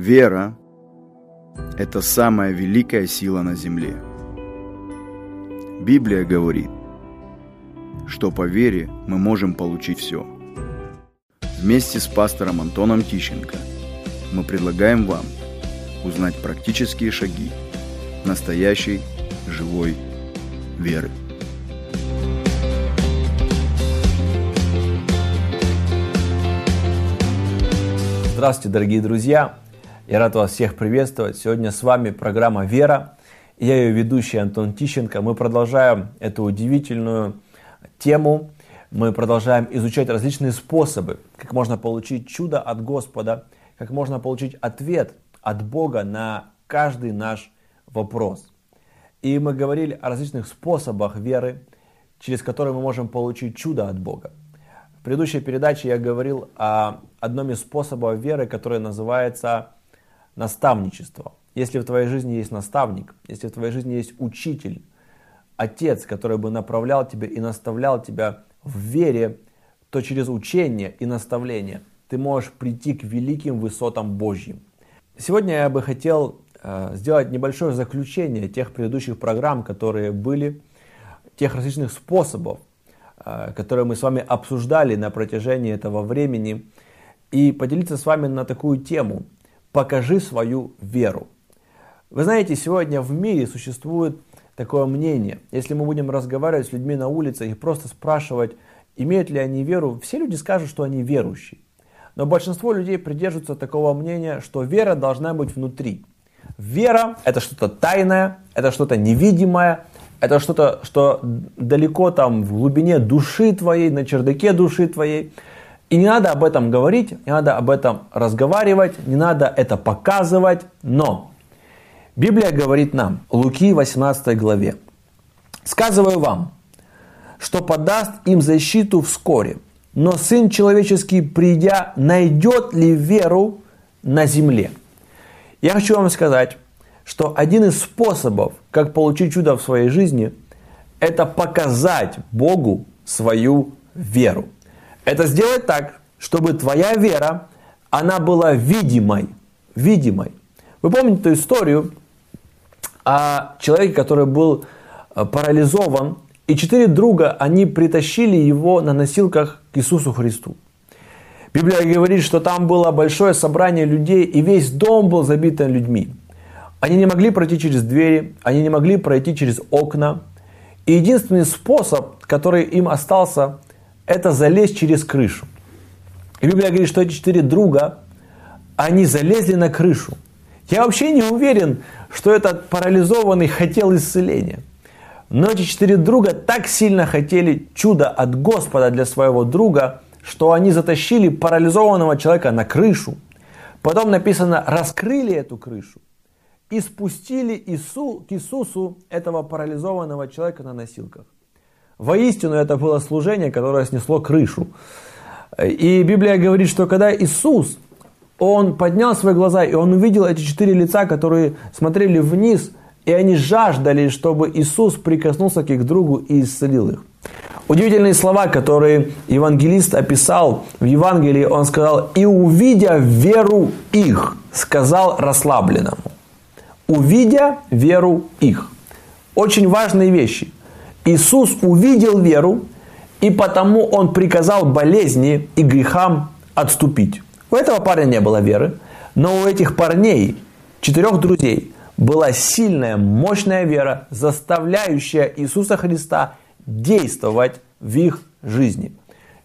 Вера – это самая великая сила на земле. Библия говорит, что по вере мы можем получить все. Вместе с пастором Антоном Тищенко мы предлагаем вам узнать практические шаги настоящей живой веры. Здравствуйте, дорогие друзья! Я рад вас всех приветствовать. Сегодня с вами программа «Вера». Я ее ведущий Антон Тищенко. Мы продолжаем эту удивительную тему. Мы продолжаем изучать различные способы, как можно получить чудо от Господа, как можно получить ответ от Бога на каждый наш вопрос. И мы говорили о различных способах веры, через которые мы можем получить чудо от Бога. В предыдущей передаче я говорил о одном из способов веры, который называется наставничество. Если в твоей жизни есть наставник, если в твоей жизни есть учитель, отец, который бы направлял тебя и наставлял тебя в вере, то через учение и наставление ты можешь прийти к великим высотам Божьим. Сегодня я бы хотел сделать небольшое заключение тех предыдущих программ, которые были, тех различных способов, которые мы с вами обсуждали на протяжении этого времени, и поделиться с вами на такую тему «Покажи свою веру». Вы знаете, сегодня в мире существует такое мнение. Если мы будем разговаривать с людьми на улице и просто спрашивать, имеют ли они веру, все люди скажут, что они верующие. Но большинство людей придерживаются такого мнения, что вера должна быть внутри. Вера – это что-то тайное, это что-то невидимое, это что-то, что далеко там в глубине души твоей, на чердаке души твоей. И не надо об этом говорить, не надо об этом разговаривать, не надо это показывать. Но Библия говорит нам, Луки 18 главе, «Сказываю вам, что подаст им защиту вскоре, но Сын Человеческий, придя, найдет ли веру на земле?» Я хочу вам сказать, что один из способов, как получить чудо в своей жизни, это показать Богу свою веру. Это сделать так, чтобы твоя вера, она была видимой. Вы помните ту историю о человеке, который был парализован, и 4 друга, они притащили его на носилках к Иисусу Христу. Библия говорит, что там было большое собрание людей, и весь дом был забит людьми. Они не могли пройти через двери, они не могли пройти через окна. И единственный способ, который им остался, это залезть через крышу. И Библия говорит, что эти 4 друга, они залезли на крышу. Я вообще не уверен, что этот парализованный хотел исцеления. Но эти 4 друга так сильно хотели чуда от Господа для своего друга, что они затащили парализованного человека на крышу. Потом написано, раскрыли эту крышу и спустили к Иисусу этого парализованного человека на носилках. Воистину, это было служение, которое снесло крышу. И Библия говорит, что когда Иисус, Он поднял свои глаза, и Он увидел эти 4 лица, которые смотрели вниз, и они жаждали, чтобы Иисус прикоснулся к их другу и исцелил их. Удивительные слова, которые евангелист описал в Евангелии, он сказал, «И увидя веру их, сказал расслабленному». Увидя веру их. Очень важные вещи. Иисус увидел веру, и потому Он приказал болезни и грехам отступить. У этого парня не было веры, но у этих парней, 4 друзей, была сильная, мощная вера, заставляющая Иисуса Христа действовать в их жизни.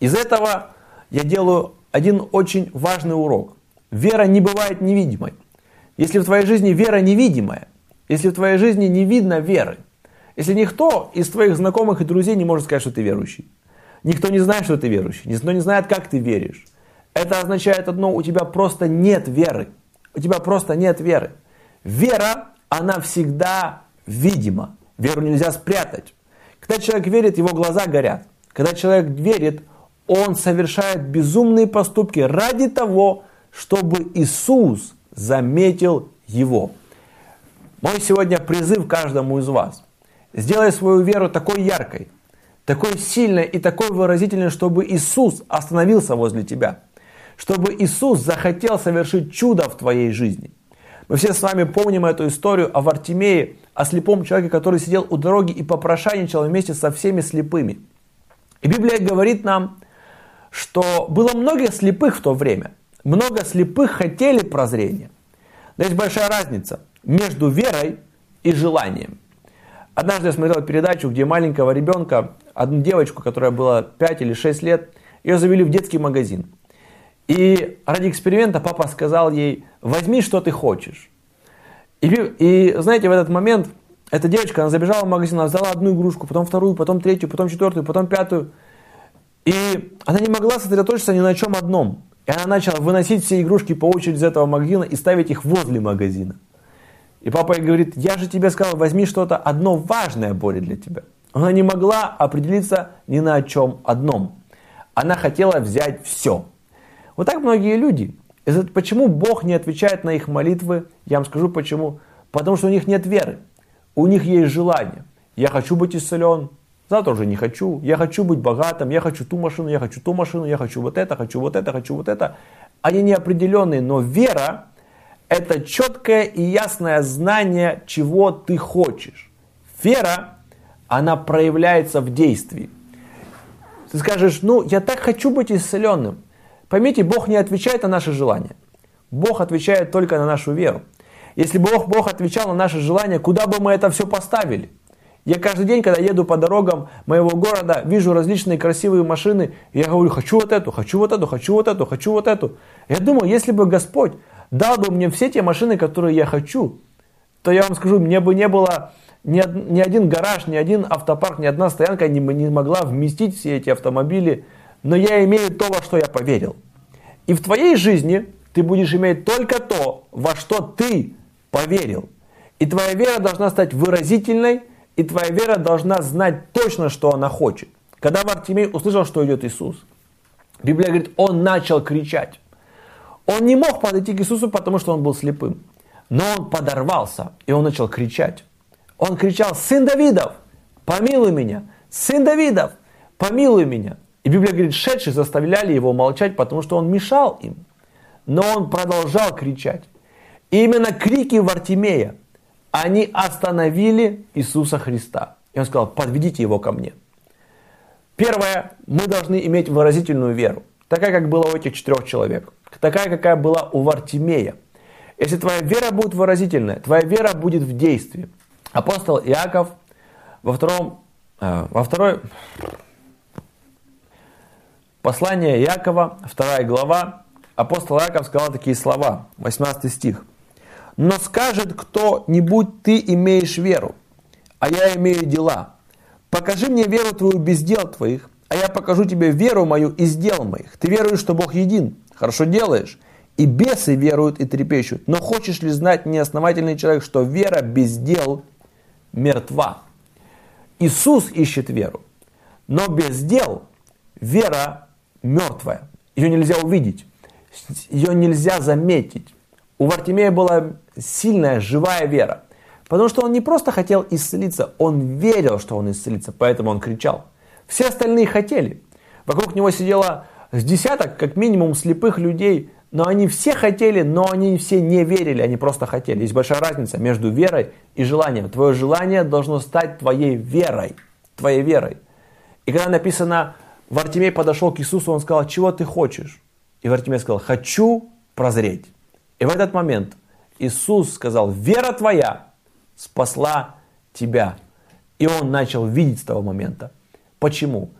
Из этого я делаю один очень важный урок. Вера не бывает невидимой. Если в твоей жизни вера невидимая, если в твоей жизни не видно веры, если никто из твоих знакомых и друзей не может сказать, что ты верующий, никто не знает, что ты верующий, никто не знает, как ты веришь, это означает одно, у тебя просто нет веры. У тебя просто нет веры. Вера, она всегда видима. Веру нельзя спрятать. Когда человек верит, его глаза горят. Когда человек верит, он совершает безумные поступки ради того, чтобы Иисус заметил его. Мой сегодня призыв каждому из вас. Сделай свою веру такой яркой, такой сильной и такой выразительной, чтобы Иисус остановился возле тебя. чтобы Иисус захотел совершить чудо в твоей жизни. Мы все с вами помним эту историю о Вартимее, о слепом человеке, который сидел у дороги и попрошайничал вместе со всеми слепыми. И Библия говорит нам, что было много слепых в то время. Много слепых хотели прозрения. Но есть большая разница между верой и желанием. Однажды я смотрел передачу, где маленького ребенка, одну девочку, которая была 5 или 6 лет, ее завели в детский магазин. И ради эксперимента папа сказал ей: возьми, что ты хочешь. И знаете, в этот момент эта девочка, она забежала в магазин, она взяла одну игрушку, потом вторую, потом третью, потом четвертую, потом пятую. И она не могла сосредоточиться ни на чем одном. И она начала выносить все игрушки по очереди из этого магазина и ставить их возле магазина. И папа ей говорит: я же тебе сказал, возьми что-то одно важное, Боря, для тебя. Она не могла определиться ни на чем одном. Она хотела взять все. Вот так многие люди. Почему Бог не отвечает на их молитвы? Я вам скажу почему. Потому что у них нет веры. У них есть желание. Я хочу быть исцелен. Завтра уже не хочу. Я хочу быть богатым. Я хочу ту машину, я хочу ту машину. Я хочу вот это, хочу вот это, хочу вот это. Они неопределенные. Но вера — это четкое и ясное знание, чего ты хочешь. Вера, она проявляется в действии. Ты скажешь: я так хочу быть исцеленным. Поймите, Бог не отвечает на наши желания. Бог отвечает только на нашу веру. Если бы Бог отвечал на наши желания, куда бы мы это все поставили? Я каждый день, когда еду по дорогам моего города, вижу различные красивые машины, и я говорю: хочу вот эту, хочу вот эту, хочу вот эту, хочу вот эту. Я думаю, если бы Господь дал бы мне все те машины, которые я хочу, то я вам скажу, мне бы не было ни один гараж, ни один автопарк, ни одна стоянка не могла вместить все эти автомобили. Но я имею то, во что я поверил. И в твоей жизни ты будешь иметь только то, во что ты поверил. И твоя вера должна стать выразительной, и твоя вера должна знать точно, что она хочет. Когда Вартимей услышал, что идет Иисус, Библия говорит, он начал кричать. Он не мог подойти к Иисусу, потому что он был слепым. Но он подорвался, и он начал кричать. Он кричал: «Сын Давидов, помилуй меня! Сын Давидов, помилуй меня!» И Библия говорит, шедшие заставляли его молчать, потому что он мешал им. Но он продолжал кричать. И именно крики Вартимея, они остановили Иисуса Христа. И он сказал: подведите его ко мне. Первое, мы должны иметь выразительную веру. Такая, как была у этих 4 человек. Такая, какая была у Вартимея. Если твоя вера будет выразительная, твоя вера будет в действии. Апостол Иаков во второй послание Иакова, 2 глава, апостол Иаков сказал такие слова, 18 стих. «Но скажет кто-нибудь: ты имеешь веру, а я имею дела. Покажи мне веру твою без дел твоих, а я покажу тебе веру мою из дел моих. Ты веруешь, что Бог един, хорошо делаешь, и бесы веруют и трепещут. Но хочешь ли знать, неосновательный человек, что вера без дел мертва?» Иисус ищет веру, но без дел вера мертвая. Ее нельзя увидеть, ее нельзя заметить. У Вартимея была сильная, живая вера. Потому что он не просто хотел исцелиться, он верил, что он исцелится, поэтому он кричал. Все остальные хотели. Вокруг него сидело с десяток, как минимум, слепых людей. Но они все хотели, но они все не верили, они просто хотели. Есть большая разница между верой и желанием. Твое желание должно стать твоей верой. Твоей верой. И когда написано: Вартимей подошел к Иисусу, он сказал: чего ты хочешь? И Вартимей сказал: хочу прозреть. И в этот момент Иисус сказал: вера твоя спасла тебя. И он начал видеть с того момента. Почему?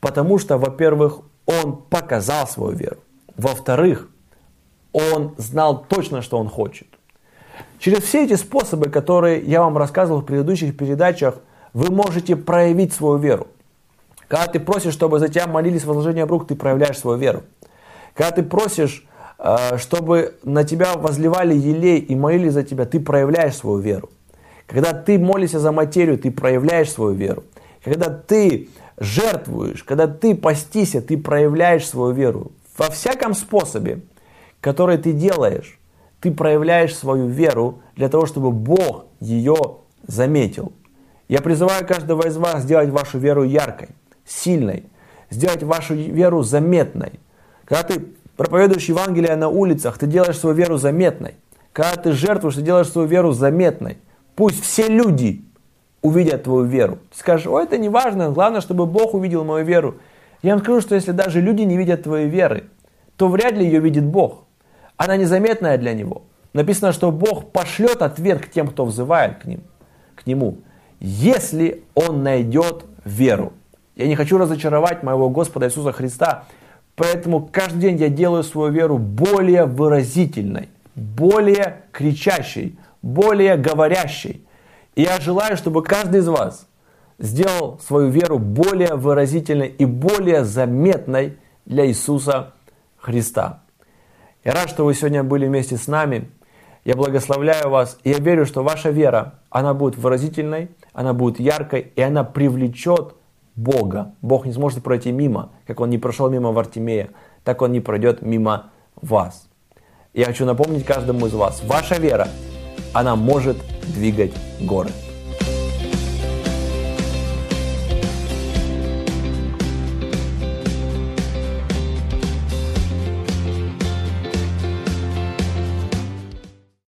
Потому что, во-первых, он показал свою веру. Во-вторых, он знал точно, что он хочет. Через все эти способы, которые я вам рассказывал в предыдущих передачах, вы можете проявить свою веру. Когда ты просишь, чтобы за тебя молились возложением рук, ты проявляешь свою веру. Когда ты просишь, чтобы на тебя возливали елей и молились за тебя, ты проявляешь свою веру. Когда ты молишься за материю, ты проявляешь свою веру. Когда ты жертвуешь, когда ты постишься, ты проявляешь свою веру. Во всяком способе, который ты делаешь, ты проявляешь свою веру для того, чтобы Бог ее заметил. Я призываю каждого из вас сделать вашу веру яркой, сильной, сделать вашу веру заметной. Когда ты проповедуешь Евангелие на улицах, ты делаешь свою веру заметной. Когда ты жертвуешь, ты делаешь свою веру заметной. Пусть все люди увидят твою веру. Ты скажешь, ой, это не важно, главное, чтобы Бог увидел мою веру. Я вам скажу, что если даже люди не видят твоей веры, то вряд ли ее видит Бог. Она незаметная для Него. Написано, что Бог пошлет ответ к тем, кто взывает к Нему, если Он найдет веру. Я не хочу разочаровать моего Господа Иисуса Христа, поэтому каждый день я делаю свою веру более выразительной, более кричащей, более говорящей. И я желаю, чтобы каждый из вас сделал свою веру более выразительной и более заметной для Иисуса Христа. Я рад, что вы сегодня были вместе с нами. Я благословляю вас, и я верю, что ваша вера, она будет выразительной, она будет яркой, и она привлечет Бога. Бог не сможет пройти мимо, как Он не прошел мимо Вартимея, так Он не пройдет мимо вас. Я хочу напомнить каждому из вас, ваша вера, она может двигать горы.